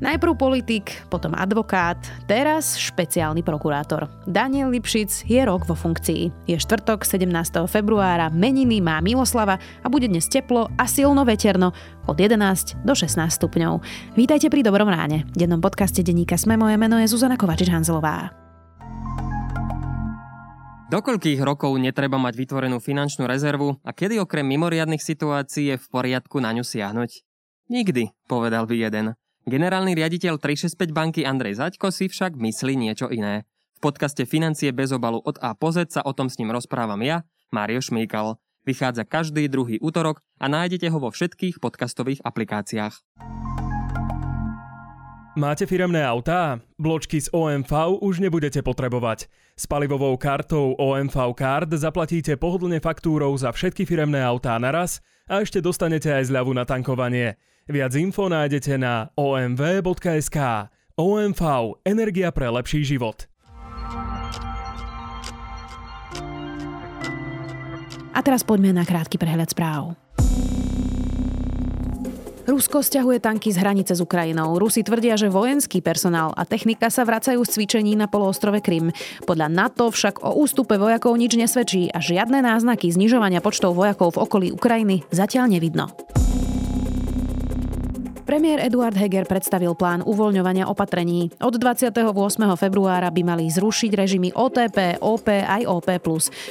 Najprv politik, potom advokát, teraz špeciálny prokurátor. Daniel Lipšic je rok vo funkcii. Je štvrtok 17. februára, meniny má Miloslava a bude dnes teplo a silno veterno od 11 do 16 stupňov. Vítajte pri Dobrom ráne. V dennom podcaste denníka SME moje meno je Zuzana Kovačič-Hanzlová. Do koľkých rokov netreba mať vytvorenú finančnú rezervu a kedy okrem mimoriadnych situácií je v poriadku na ňu siahnuť? Nikdy, povedal by jeden. Generálny riaditeľ 365 banky Andrej Zaďko si však myslí niečo iné. V podcaste Financie bez obalu od A po Z sa o tom s ním rozprávam ja, Mário Šmíkal. Vychádza každý druhý utorok a nájdete ho vo všetkých podcastových aplikáciách. Máte firemné autá? Bločky z OMV už nebudete potrebovať. S palivovou kartou OMV Card zaplatíte pohodlne faktúrou za všetky firemné autá naraz a ešte dostanete aj zľavu na tankovanie. Viac info nájdete na omv.sk. OMV – energia pre lepší život. A teraz poďme na krátky prehľad správ. Rusko sťahuje tanky z hranice s Ukrajinou. Rusi tvrdia, že vojenský personál a technika sa vracajú z cvičení na poloostrove Krym. Podľa NATO však o ústupe vojakov nič nesvedčí a žiadne náznaky znižovania počtov vojakov v okolí Ukrajiny zatiaľ nevidno. Premiér Eduard Heger predstavil plán uvoľňovania opatrení. Od 28. februára by mali zrušiť režimy OTP, OP aj OP+.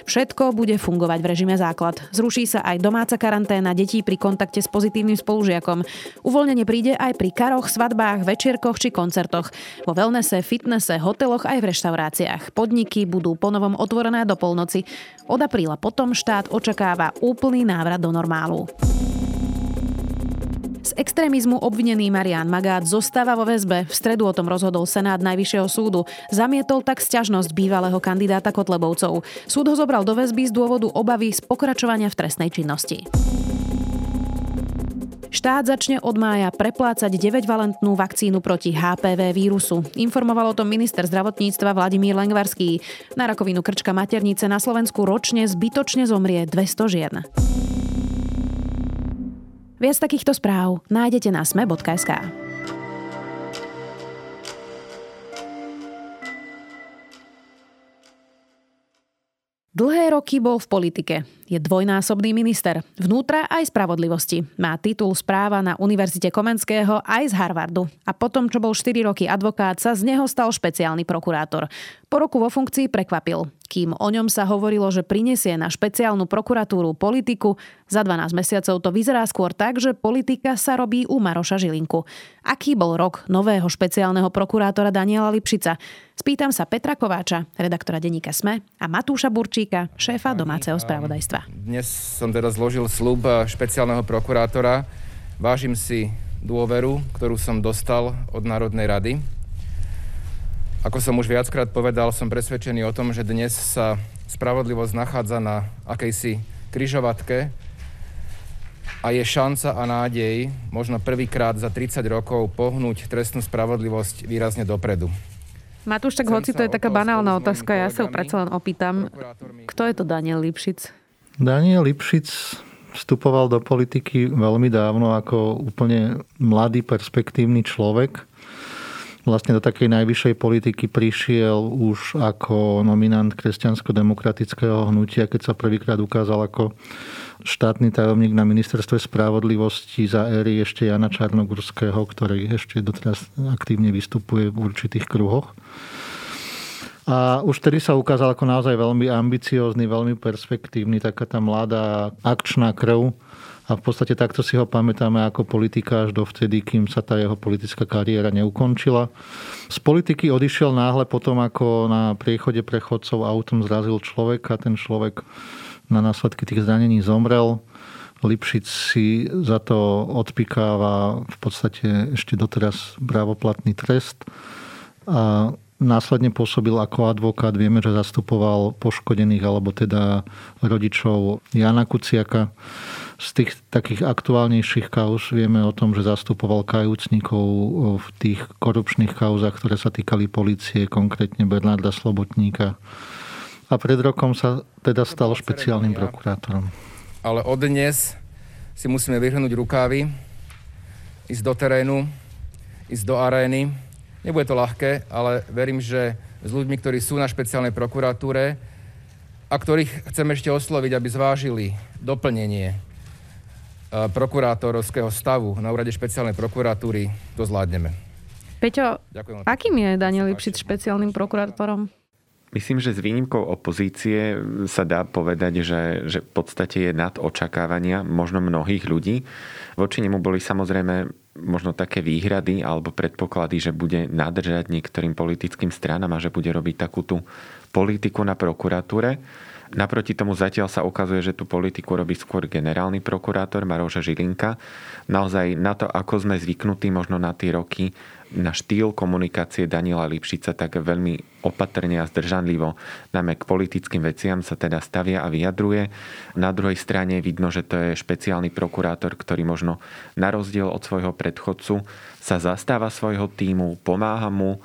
Všetko bude fungovať v režime základ. Zruší sa aj domáca karanténa detí pri kontakte s pozitívnym spolužiakom. Uvoľnenie príde aj pri karoch, svadbách, večierkoch či koncertoch. Vo wellnesse, fitnesse, hoteloch aj v reštauráciách. Podniky budú ponovom otvorené do polnoci. Od apríla potom štát očakáva úplný návrat do normálu. Z extrémizmu obvinený Marián Magát zostáva vo väzbe. V stredu o tom rozhodol Senát Najvyššieho súdu. Zamietol tak sťažnosť bývalého kandidáta Kotlebovcov. Súd ho zobral do väzby z dôvodu obavy z pokračovania v trestnej činnosti. Štát začne od mája preplácať 9-valentnú vakcínu proti HPV vírusu. Informoval o tom minister zdravotníctva Vladimír Lengvarský. Na rakovinu krčka maternice na Slovensku ročne zbytočne zomrie 200 žien. Viac takýchto správ nájdete na sme.sk. Dlhé roky bol v politike. Je dvojnásobný minister vnútra aj spravodlivosti. Má titul správa na Univerzite Komenského aj z Harvardu. A potom, čo bol 4 roky advokát, sa z neho stal špeciálny prokurátor. Po roku vo funkcii prekvapil. Kým o ňom sa hovorilo, že prinesie na špeciálnu prokuratúru politiku, za 12 mesiacov to vyzerá skôr tak, že politika sa robí u Maroša Žilinku. Aký bol rok nového špeciálneho prokurátora Daniela Lipšica? Spýtam sa Petra Kováča, redaktora denníka SME, a Matúša Burčíka, šéfa domáceho spravodajstva. Dnes som teda zložil sľub špeciálneho prokurátora. Vážim si dôveru, ktorú som dostal od Národnej rady. Ako som už viackrát povedal, som presvedčený o tom, že dnes sa spravodlivosť nachádza na akejsi križovatke a je šanca a nádej možno prvýkrát za 30 rokov pohnúť trestnú spravodlivosť výrazne dopredu. Matúš, tak hoci to je taká banálna otázka, ja sa ju predsa len opýtam. Kto je to Daniel Lipšic? Daniel Lipšic vstupoval do politiky veľmi dávno ako úplne mladý, perspektívny človek. Vlastne do takej najvyššej politiky prišiel už ako nominant kresťansko-demokratického hnutia, keď sa prvýkrát ukázal ako štátny tajomník na ministerstve spravodlivosti za éry ešte Jana Čarnogurského, ktorý ešte doteraz aktívne vystupuje v určitých kruhoch. A už tedy sa ukázal ako naozaj veľmi ambiciózny, veľmi perspektívny, taká tá mladá akčná krv. A v podstate takto si ho pamätáme ako politika až dovtedy, kým sa tá jeho politická kariéra neukončila. Z politiky odišiel náhle potom, ako na priechode prechodcov autom zrazil človeka. Ten človek na následky tých zranení zomrel. Lipšic si za to odpikáva v podstate ešte doteraz právoplatný trest. A následne pôsobil ako advokát. Vieme, že zastupoval poškodených, alebo teda rodičov Jána Kuciaka. Z tých takých aktuálnejších kauz vieme o tom, že zastupoval kajúcnikov v tých korupčných kauzách, ktoré sa týkali polície, konkrétne Bernarda Slobodníka. A pred rokom sa teda stal špeciálnym prokurátorom. Ale od dnes si musíme vyhrnúť rukávy, ísť do terénu, ísť do arény. Nebude to ľahké, ale verím, že s ľuďmi, ktorí sú na špeciálnej prokuratúre a ktorých chceme ešte osloviť, aby zvážili doplnenie prokurátorského stavu na úrade špeciálnej prokuratúry, to zvládneme. Peťo, akým je Daniel Lipšic špeciálnym prokurátorom? Myslím, že s výnimkou opozície sa dá povedať, že v podstate je nad očakávania možno mnohých ľudí. Voči nemu boli samozrejme možno také výhrady alebo predpoklady, že bude nadržať niektorým politickým stranám a že bude robiť takú tú politiku na prokuratúre. Naproti tomu zatiaľ sa ukazuje, že tú politiku robí skôr generálny prokurátor Maroša Žilinka. Naozaj na to, ako sme zvyknutí možno na tie roky, na štýl komunikácie Daniela Lipšica, tak veľmi opatrne a zdržanlivo najmä k politickým veciam sa teda stavia a vyjadruje. Na druhej strane vidno, že to je špeciálny prokurátor, ktorý možno na rozdiel od svojho predchodcu sa zastáva svojho tímu, pomáha mu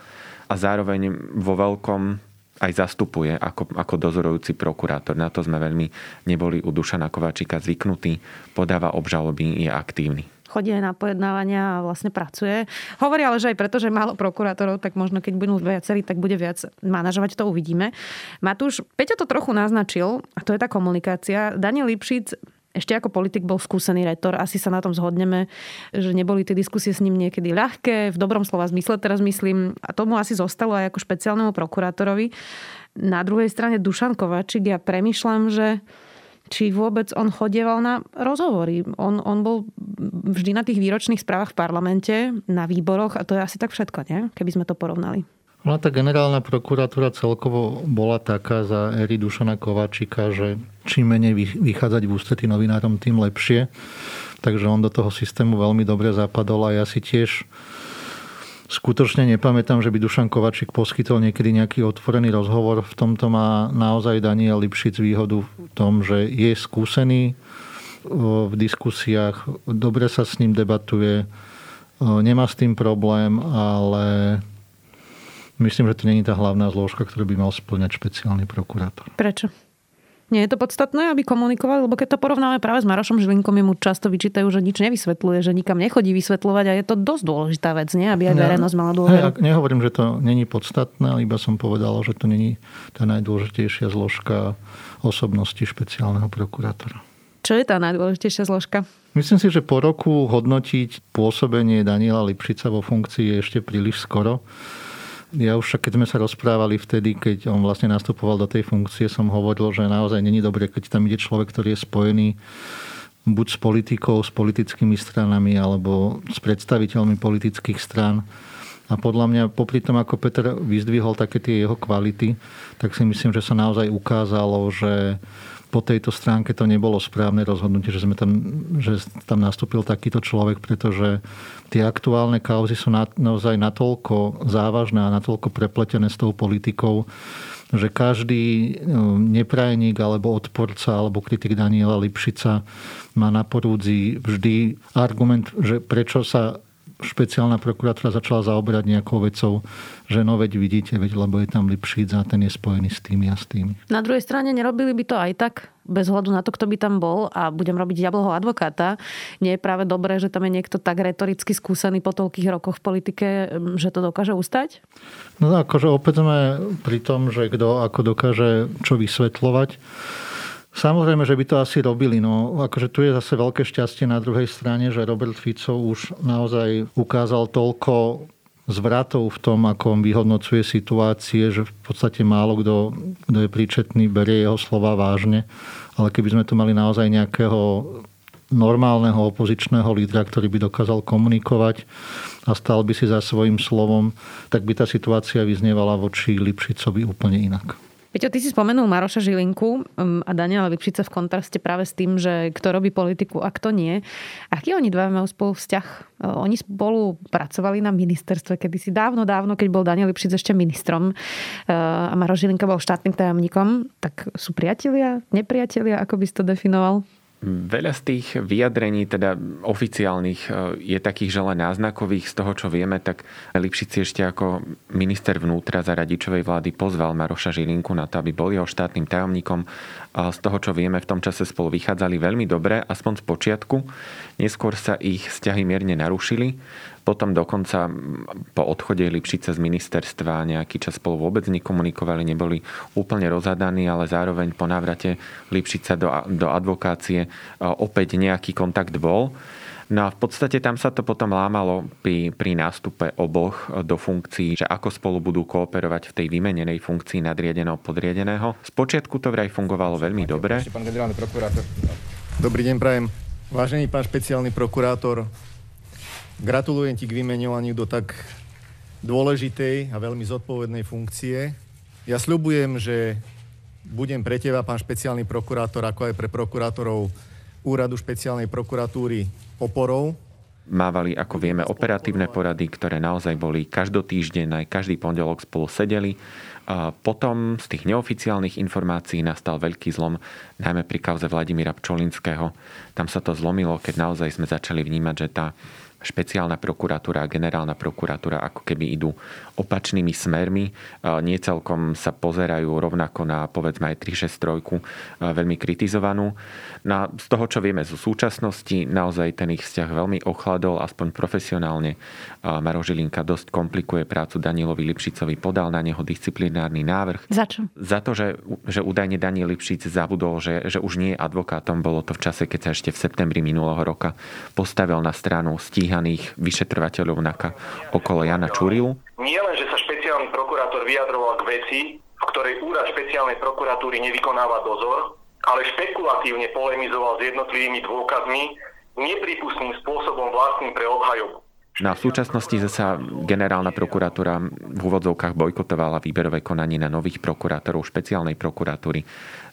a zároveň vo veľkom aj zastupuje ako dozorujúci prokurátor. Na to sme veľmi neboli u Dušana Kovačíka zvyknutí. Podáva obžaloby, je aktívny. Chodí aj na pojednávania a vlastne pracuje. Hovorí ale, že aj preto, že málo prokurátorov, tak možno keď budú viacerí, tak bude viac manažovať, to uvidíme. Matúš, Peťo to trochu naznačil, a to je tá komunikácia. Daniel Lipšic ešte ako politik bol skúsený rétor, asi sa na tom zhodneme, že neboli tie diskusie s ním niekedy ľahké, v dobrom slova zmysle teraz myslím, a tomu asi zostalo aj ako špeciálnemu prokurátorovi. Na druhej strane Dušan Kovačík, ja premýšľam, že či vôbec on chodieval na rozhovory. On bol vždy na tých výročných správach v parlamente, na výboroch, a to je asi tak všetko, nie? Keby sme to porovnali. No, tá generálna prokuratúra celkovo bola taká za éry Dušana Kovačíka, že čím menej vychádzať v ústretí novinárom, tým lepšie. Takže on do toho systému veľmi dobre zapadol a ja si tiež skutočne nepamätám, že by Dušan Kovačík poskytol niekedy nejaký otvorený rozhovor. V tomto má naozaj Daniel Lipšic výhodu v tom, že je skúsený v diskusiách, dobre sa s ním debatuje, nemá s tým problém, ale myslím, že to nie je tá hlavná zložka, ktorú by mal spĺňať špeciálny prokurátor. Prečo? Nie je to podstatné, aby komunikoval, lebo keď to porovnáme práve s Marošom Žilinkom, mu často vyčítajú, že nič nevysvetľuje, že nikam nechodí vysvetľovať, a je to dosť dôležitá vec, nie? Aby aj verejnosť mala dôveru. Nehovorím, že to není podstatné, iba som povedal, že to není tá najdôležitejšia zložka osobnosti špeciálneho prokurátora. Čo je tá najdôležitejšia zložka? Myslím si, že po roku hodnotiť pôsobenie Daniela Lipšica vo funkcii je ešte príliš skoro. Ja už, keď sme sa rozprávali vtedy, keď on vlastne nastupoval do tej funkcie, som hovoril, že naozaj není dobre, keď tam ide človek, ktorý je spojený buď s politikou, s politickými stranami alebo s predstaviteľmi politických strán. A podľa mňa, popri tom, ako Peter vyzdvihol také tie jeho kvality, tak si myslím, že sa naozaj ukázalo, že po tejto stránke to nebolo správne rozhodnutie, že tam nastúpil takýto človek, pretože tie aktuálne kauzy sú naozaj natoľko závažné a natoľko prepletené s tou politikou, že každý neprajník alebo odporca alebo kritik Daniela Lipšica má na porúdzi vždy argument, že prečo sa špeciálna prokuratúra začala zaoberať nejakou vecou, že no veď vidíte, lebo je tam Lipšic a ten je spojený s tými a s tými. Na druhej strane nerobili by to aj tak, bez hľadu na to, kto by tam bol, a budem robiť diabloho advokáta. Nie je práve dobré, že tam je niekto tak retoricky skúsený po toľkých rokoch v politike, že to dokáže ustať? No akože opäť sme pri tom, že kto ako dokáže čo vysvetľovať. Samozrejme, že by to asi robili. No, akože tu je zase veľké šťastie na druhej strane, že Robert Fico už naozaj ukázal toľko zvratov v tom, ako on vyhodnocuje situácie, že v podstate málo kto je príčetný, berie jeho slova vážne. Ale keby sme tu mali naozaj nejakého normálneho opozičného lídra, ktorý by dokázal komunikovať a stal by si za svojím slovom, tak by tá situácia vyznievala voči Lipšicovi úplne inak. Peťo, ty si spomenul Maroša Žilinku a Daniela Lipšica v kontraste práve s tým, že kto robí politiku a kto nie. Aký oni dva majú spolu vzťah? Oni spolu pracovali na ministerstve kedysi dávno, keď bol Daniel Lipšic ešte ministrom a Maroš Žilinka bol štátnym tajomníkom. Tak sú priatelia, nepriatelia? Ako by si to definoval? Veľa z tých vyjadrení, teda oficiálnych, je takých, že len náznakových. Z toho, čo vieme, tak Lipšic ešte ako minister vnútra za Radičovej vlády pozval Maroša Žilinku na to, aby bol jeho štátnym tajomníkom. A z toho, čo vieme, v tom čase spolu vychádzali veľmi dobre, aspoň z počiatku. Neskôr sa ich vzťahy mierne narušili. Potom dokonca po odchode Lipšica z ministerstva nejaký čas spolu vôbec nekomunikovali, neboli úplne rozhadaní, ale zároveň po návrate Lipšica do advokácie opäť nejaký kontakt bol. No a v podstate tam sa to potom lámalo pri nástupe oboch do funkcií, že ako spolu budú kooperovať v tej vymenenej funkcii nadriadeného podriadeného. Spočiatku to vraj fungovalo veľmi dobre. Pán generálny prokurátor. Dobrý deň, prajem. Vážený pán špeciálny prokurátor, gratulujem ti k vymeňovaniu do tak dôležitej a veľmi zodpovednej funkcie. Ja sľubujem, že budem pre teba, pán špeciálny prokurátor, ako aj pre prokurátorov Úradu špeciálnej prokuratúry oporou. Mávali, ako vieme, operatívne porady, ktoré naozaj boli každotýždenné, každý pondelok spolu sedeli. Potom z tých neoficiálnych informácií nastal veľký zlom, najmä pri kauze Vladimíra Pčolinského. Tam sa to zlomilo, keď naozaj sme začali vnímať, že tá špeciálna prokuratúra a generálna prokuratúra ako keby idú opačnými smermi. Nie celkom sa pozerajú rovnako na, povedzme, aj 363, veľmi kritizovanú. Na, z toho, čo vieme zo súčasnosti, naozaj ten ich vzťah veľmi ochladol, aspoň profesionálne. Maroš Žilinka dosť komplikuje prácu Danielovi Lipšicovi, podal na neho disciplinárny návrh. Za čo? Za to, že údajne Daniel Lipšic zabudol, že už nie je advokátom. Bolo to v čase, keď sa ešte v septembri minulého roka postavil na stranu stíha vyšetrovateľov NAKA okolo Jana Čurillu. Nie len, že sa špeciálny prokurátor vyjadroval k veci, v ktorej úrad špeciálnej prokuratúry nevykonáva dozor, ale špekulatívne polemizoval s jednotlivými dôkazmi nepripustným spôsobom vlastným pre obhajobu. No a v súčasnosti zasa generálna prokuratúra v úvodzovkách bojkotovala výberové konanie na nových prokurátorov špeciálnej prokuratúry.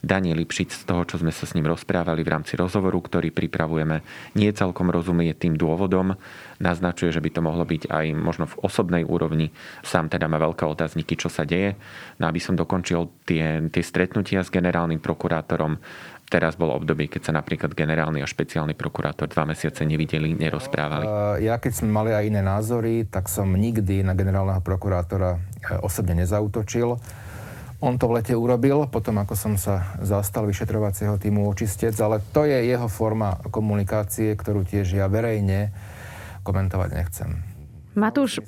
Daniel Lipšic, z toho, čo sme sa s ním rozprávali v rámci rozhovoru, ktorý pripravujeme, nie celkom rozumie tým dôvodom. Naznačuje, že by to mohlo byť aj možno v osobnej úrovni. Sám teda má veľké otázniky, čo sa deje. No aby som dokončil tie stretnutia s generálnym prokurátorom. Teraz bolo obdobie, keď sa napríklad generálny a špeciálny prokurátor 2 mesiace nevideli, nerozprávali. Ja keď sme mali aj iné názory, tak som nikdy na generálneho prokurátora osobne nezautočil. On to v lete urobil, potom ako som sa zastal vyšetrovacieho tímu očistec, ale to je jeho forma komunikácie, ktorú tiež ja verejne komentovať nechcem. Matúš,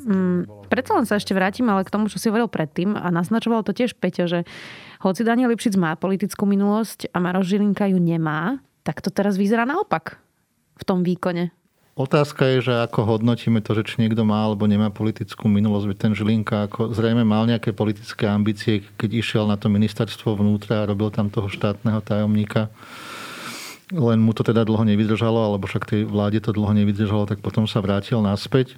predsa len sa ešte vrátim, ale k tomu, čo si hovoril predtým a naznačoval to tiež Peťa, že hoci Daniel Lipšic má politickú minulosť a Maroš Žilinka ju nemá, tak to teraz vyzerá naopak v tom výkone. Otázka je, že ako hodnotíme to, že či niekto má alebo nemá politickú minulosť. Ten Žilinka ako zrejme mal nejaké politické ambície, keď išiel na to ministerstvo vnútra a robil tam toho štátneho tajomníka. Len mu to teda dlho nevydržalo, alebo však tej vláde to dlho nevydržalo, tak potom sa vrátil naspäť.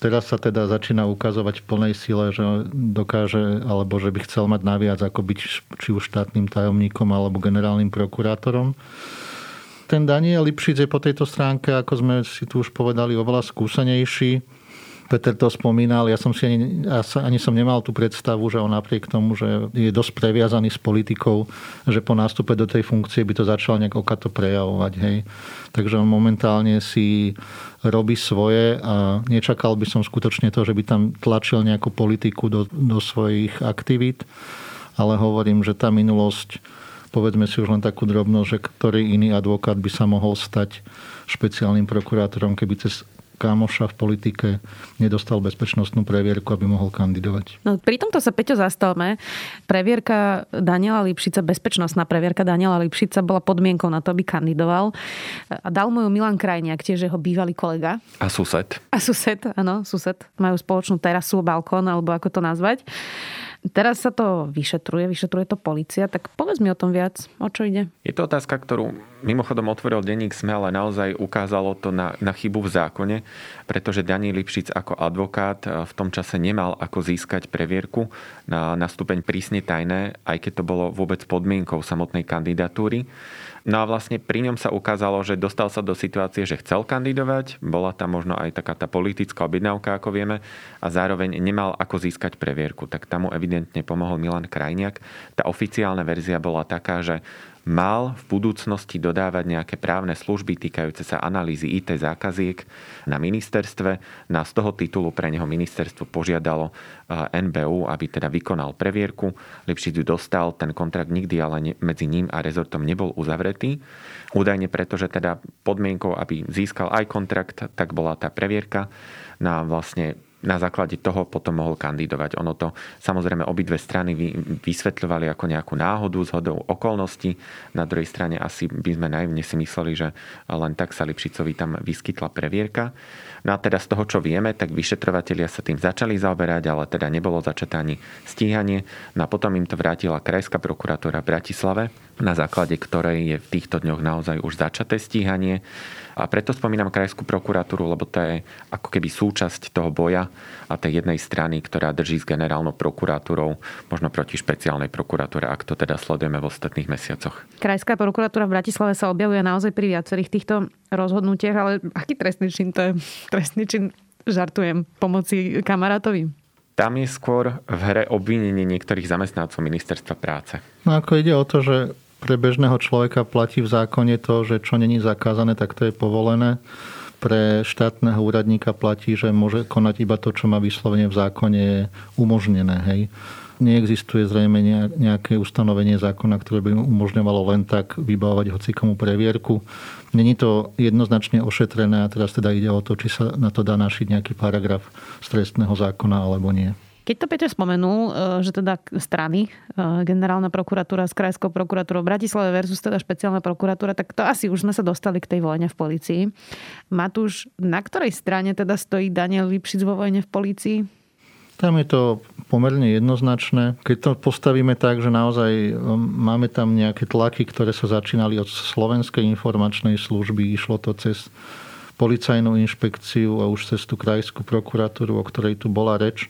Teraz sa teda začína ukazovať v plnej sile, že dokáže, alebo že by chcel mať naviac ako byť či už štátnym tajomníkom alebo generálnym prokurátorom. Ten Daniel Lipšic je po tejto stránke, ako sme si tu už povedali, oveľa skúsenejší. Peter to spomínal, ja som nemal tú predstavu, že on napriek tomu, že je dosť previazaný s politikou, že po nástupe do tej funkcie by to začal nejak okato prejavovať. Hej. Takže on momentálne si robí svoje a nečakal by som skutočne to, že by tam tlačil nejakú politiku do svojich aktivít, ale hovorím, že tá minulosť, povedzme si už len takú drobnosť, že ktorý iný advokát by sa mohol stať špeciálnym prokurátorom, keby cez kámoša v politike nedostal bezpečnostnú previerku, aby mohol kandidovať. No, pri tomto sa, Peťo, zastavme. Previerka Daniela Lipšica, bezpečnostná previerka Daniela Lipšica bola podmienkou na to, aby kandidoval. A dal mu ju Milan Krajniak, tiež jeho bývalý kolega. A sused. Sused. Majú spoločnú terasu, balkón, alebo ako to nazvať. Teraz sa to vyšetruje to polícia, tak povedz mi o tom viac, o čo ide. Je to otázka, ktorú mimochodom otvoril denník SME, ale naozaj ukázalo to na chybu v zákone, pretože Daniel Lipšic ako advokát v tom čase nemal ako získať previerku na stupeň prísne tajné, aj keď to bolo vôbec podmienkou samotnej kandidatúry. No a vlastne pri ňom sa ukázalo, že dostal sa do situácie, že chcel kandidovať, bola tam možno aj taká tá politická objednávka, ako vieme, a zároveň nemal ako získať previerku, tak tam mu evidentne pomohol Milan Krajniak. Tá oficiálna verzia bola taká, že mal v budúcnosti dodávať nejaké právne služby týkajúce sa analýzy IT zákaziek na ministerstve. Na z toho titulu pre neho ministerstvo požiadalo NBÚ, aby teda vykonal previerku. Lipšic ju dostal, ten kontrakt nikdy ale medzi ním a rezortom nebol uzavretý. Údajne preto, že teda podmienkou, aby získal aj kontrakt, tak bola tá previerka na vlastne... Na základe toho potom mohol kandidovať. Ono to samozrejme obidve strany vysvetľovali ako nejakú náhodu, zhodou okolností. Na druhej strane asi by sme naivne si mysleli, že len tak sa Lipšicovi tam vyskytla previerka. No a teda z toho, čo vieme, tak vyšetrovatelia sa tým začali zaoberať, ale teda nebolo začaté ani stíhanie. No a potom im to vrátila Krajská prokuratúra v Bratislave, na základe ktorej je v týchto dňoch naozaj už začaté stíhanie. A preto spomínam Krajskú prokuratúru, lebo to je ako keby súčasť toho boja a tej jednej strany, ktorá drží s generálnou prokuratúrou, možno proti špeciálnej prokuratúre, ak to teda sledujeme v ostatných mesiacoch. Krajská prokuratúra v Bratislave sa objavuje naozaj pri viacerých týchto rozhodnutiach, ale aký trestný čin to je? Trestný čin, žartujem, pomoci kamarátovi. Tam je skôr v hre obvinenie niektorých zamestnancov ministerstva práce. No ako ide o to, že pre bežného človeka platí v zákone to, že čo není zakázané, tak to je povolené. Pre štátneho úradníka platí, že môže konať iba to, čo má vyslovene v zákone umožnené. Hej. Neexistuje zrejme nejaké ustanovenie zákona, ktoré by umožňovalo len tak vybavovať hocikomu previerku. Není to jednoznačne ošetrené a teraz teda ide o to, či sa na to dá našiť nejaký paragraf z trestného zákona alebo nie. Keď to Peter spomenul, že teda strany, generálna prokuratúra s Krajskou prokuratúrou v Bratislave versus teda špeciálna prokuratúra, tak to asi už sme sa dostali k tej vojne v polícii. Matúš, na ktorej strane teda stojí Daniel Lipšic vo vojne v polícii? Tam je to pomerne jednoznačné. Keď to postavíme tak, že naozaj máme tam nejaké tlaky, ktoré sa začínali od Slovenskej informačnej služby, išlo to cez policajnú inšpekciu a už cez tú Krajskú prokuratúru, o ktorej tu bola reč,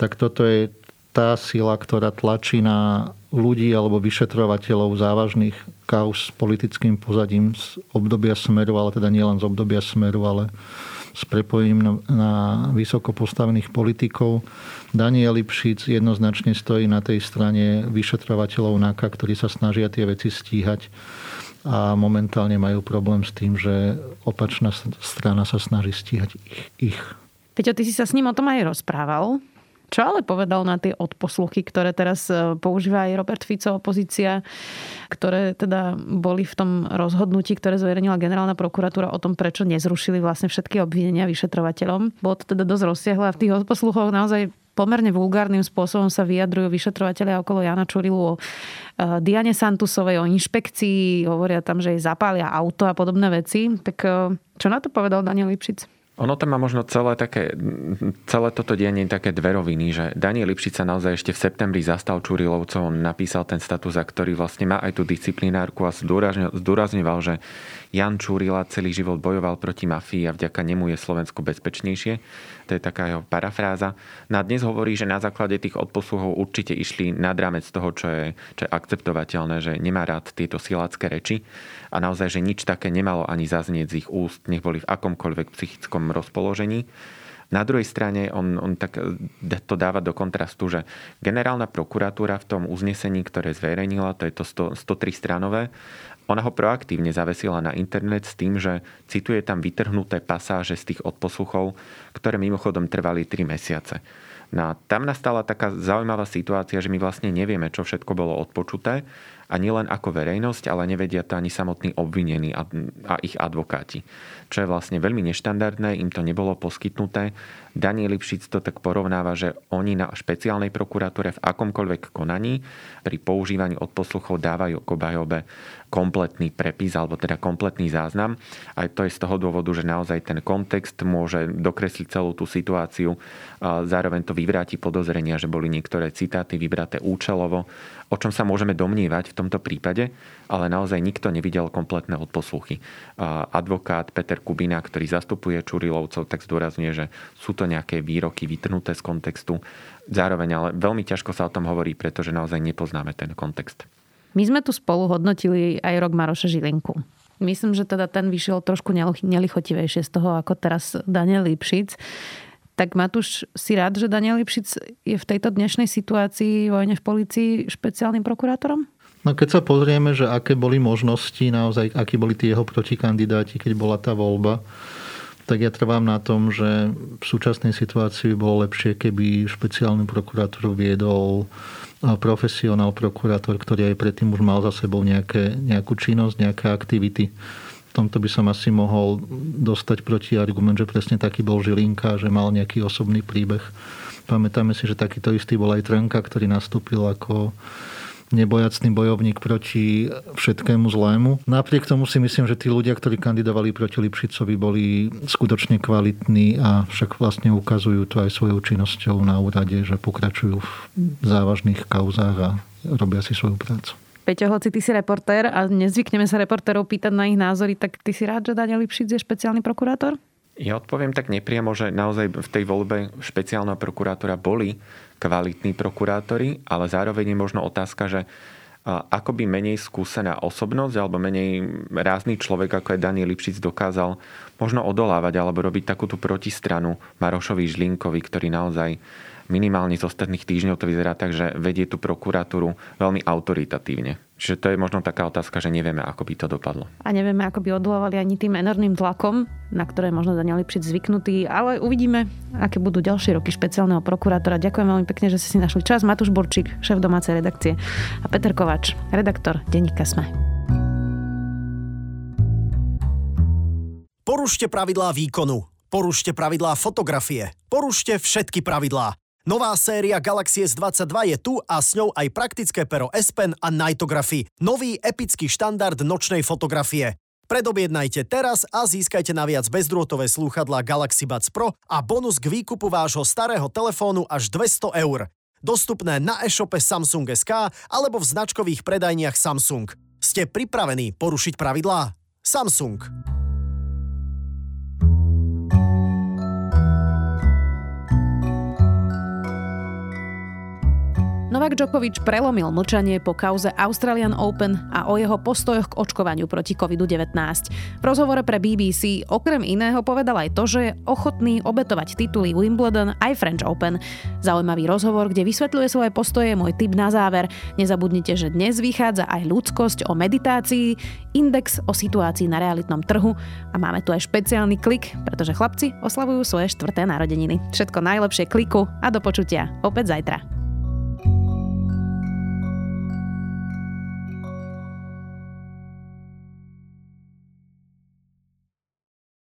tak toto je tá sila, ktorá tlačí na ľudí alebo vyšetrovateľov závažných kauz s politickým pozadím z obdobia Smeru, ale teda nielen z obdobia Smeru, ale s prepojením na vysoko postavených politikov. Daniel Lipšic jednoznačne stojí na tej strane vyšetrovateľov NAKA, ktorí sa snažia tie veci stíhať a momentálne majú problém s tým, že opačná strana sa snaží stíhať ich. Peťo, ty si sa s ním o tom aj rozprával. Čo ale povedal na tie odposluchy, ktoré teraz používa aj Robert Fico, opozícia, ktoré teda boli v tom rozhodnutí, ktoré zverejnila generálna prokuratúra o tom, prečo nezrušili vlastne všetky obvinenia vyšetrovateľom. Bolo to teda dosť rozsiahle a v tých odposluchoch naozaj pomerne vulgárnym spôsobom sa vyjadrujú vyšetrovatelia okolo Jana Čurillu o Diane Santusovej, o inšpekcii, hovoria tam, že jej zapália auto a podobné veci. Tak čo na to povedal Daniel Lipšic? Ono tam má možno celé toto dianie také dve roviny, že Daniel Lipšic sa naozaj ešte v septembri zastal Čurilovcov, on napísal ten status, za ktorý vlastne má aj tú disciplinárku a zdôrazňoval, že Jan Čurilla celý život bojoval proti mafii a vďaka nemu je Slovensko bezpečnejšie. To je taká jeho parafráza. Na dnes hovorí, že na základe tých odposluchov určite išli nad rámec toho, čo je akceptovateľné, že nemá rád tieto silácké reči a naozaj, že nič také nemalo ani zaznieť z ich úst, nech boli v akomkoľvek psychickom rozpoložení. Na druhej strane on tak to dáva do kontrastu, že generálna prokuratúra v tom uznesení, ktoré zverejnila, to je to 103 stranové, ona ho proaktívne zavesila na internet s tým, že cituje tam vytrhnuté pasáže z tých odposluchov, ktoré mimochodom trvali 3 mesiace. No, tam nastala taká zaujímavá situácia, že my vlastne nevieme, čo všetko bolo odpočuté, a nielen ako verejnosť, ale nevedia to ani samotní obvinení a ich advokáti. Čo je vlastne veľmi neštandardné, im to nebolo poskytnuté. Daniel Lipšic to tak porovnáva, že oni na špeciálnej prokuratúre v akomkoľvek konaní pri používaní odposluchov dávajú obhajobe kompletný prepis alebo teda kompletný záznam. A to je z toho dôvodu, že naozaj ten kontext môže dokresliť celú tú situáciu. Zároveň to vyvráti podozrenia, že boli niektoré citáty vybraté účelovo, o čom sa môžeme domnievať v tomto prípade, ale naozaj nikto nevidel kompletné odposluchy. Advokát Peter Kubina, ktorý zastupuje Čurilovcov, tak zdôrazňuje, že sú to nejaké výroky vytrhnuté z kontextu. Zároveň ale veľmi ťažko sa o tom hovorí, pretože naozaj nepoznáme ten kontext. My sme tu spolu hodnotili aj rok Maroša Žilinku. Myslím, že teda ten vyšiel trošku nelichotivejšie z toho, ako teraz Daniel Lipšic. Tak Matúš, si rád, že Daniel Lipšic je v tejto dnešnej situácii vojne v polícii špeciálnym prokurátorom? No keď sa pozrieme, že aké boli možnosti, naozaj, akí boli tí jeho protikandidáti, keď bola tá voľba, tak ja trvám na tom, že v súčasnej situácii by bolo lepšie, keby špeciálnu prokuratúru viedol profesionál prokurátor, ktorý aj predtým už mal za sebou nejakú činnosť, nejaké aktivity. V tomto by som asi mohol dostať proti argument, že presne taký bol Žilinka, že mal nejaký osobný príbeh. Pamätáme si, že takýto istý bol aj Trnka, ktorý nastúpil ako nebojacný bojovník proti všetkému zlému. Napriek tomu si myslím, že tí ľudia, ktorí kandidovali proti Lipšicovi, boli skutočne kvalitní a však vlastne ukazujú to aj svojou činnosťou na úrade, že pokračujú v závažných kauzách a robia si svoju prácu. Peťo, hoci ty si reportér a nezvykneme sa reportérov pýtať na ich názory, tak ty si rád, že Daniel Lipšic je špeciálny prokurátor? Ja odpoviem tak nepriamo, že naozaj v tej voľbe špeciálneho prokurátora boli kvalitní prokurátori, ale zároveň je možno otázka, že ako by menej skúsená osobnosť alebo menej rázny človek, ako je Daniel Lipšic, dokázal možno odolávať alebo robiť takúto protistranu Marošovi Žilinkovi, ktorý naozaj minimálne z ostatných týždňov to vyzerá tak, že vedie tú prokuratúru veľmi autoritatívne. Čiže to je možno taká otázka, že nevieme, ako by to dopadlo. A nevieme, ako by odolávali ani tým enormným tlakom, na ktoré možno Daniel Lipšic zvyknutý, ale uvidíme, aké budú ďalšie roky špeciálneho prokurátora. Ďakujem veľmi pekne, že ste si našli čas. Matúš Burčík, šéf domácej redakcie, a Peter Kováč, redaktor denníka SME. Porušte pravidlá výkonu, porušte pravidlá fotografie, porušte všetky pravidlá. Nová séria Galaxy S22 je tu a s ňou aj praktické pero S Pen a Nightography. Nový epický štandard nočnej fotografie. Predobjednajte teraz a získajte naviac bezdrôtové slúchadlá Galaxy Buds Pro a bonus k výkupu vášho starého telefónu až 200 €. Dostupné na e-shope Samsung.sk alebo v značkových predajniach Samsung. Ste pripravení porušiť pravidlá? Samsung. Novak Djokovic prelomil mlčanie po kauze Australian Open a o jeho postojoch k očkovaniu proti COVID-19. V rozhovore pre BBC okrem iného povedal aj to, že je ochotný obetovať tituly Wimbledon aj French Open. Zaujímavý rozhovor, kde vysvetľuje svoje postoje, môj tip na záver. Nezabudnite, že dnes vychádza aj ľudskosť o meditácii, index o situácii na realitnom trhu a máme tu aj špeciálny klik, pretože chlapci oslavujú svoje 4. narodeniny. Všetko najlepšie, kliku a do počutia opäť zajtra.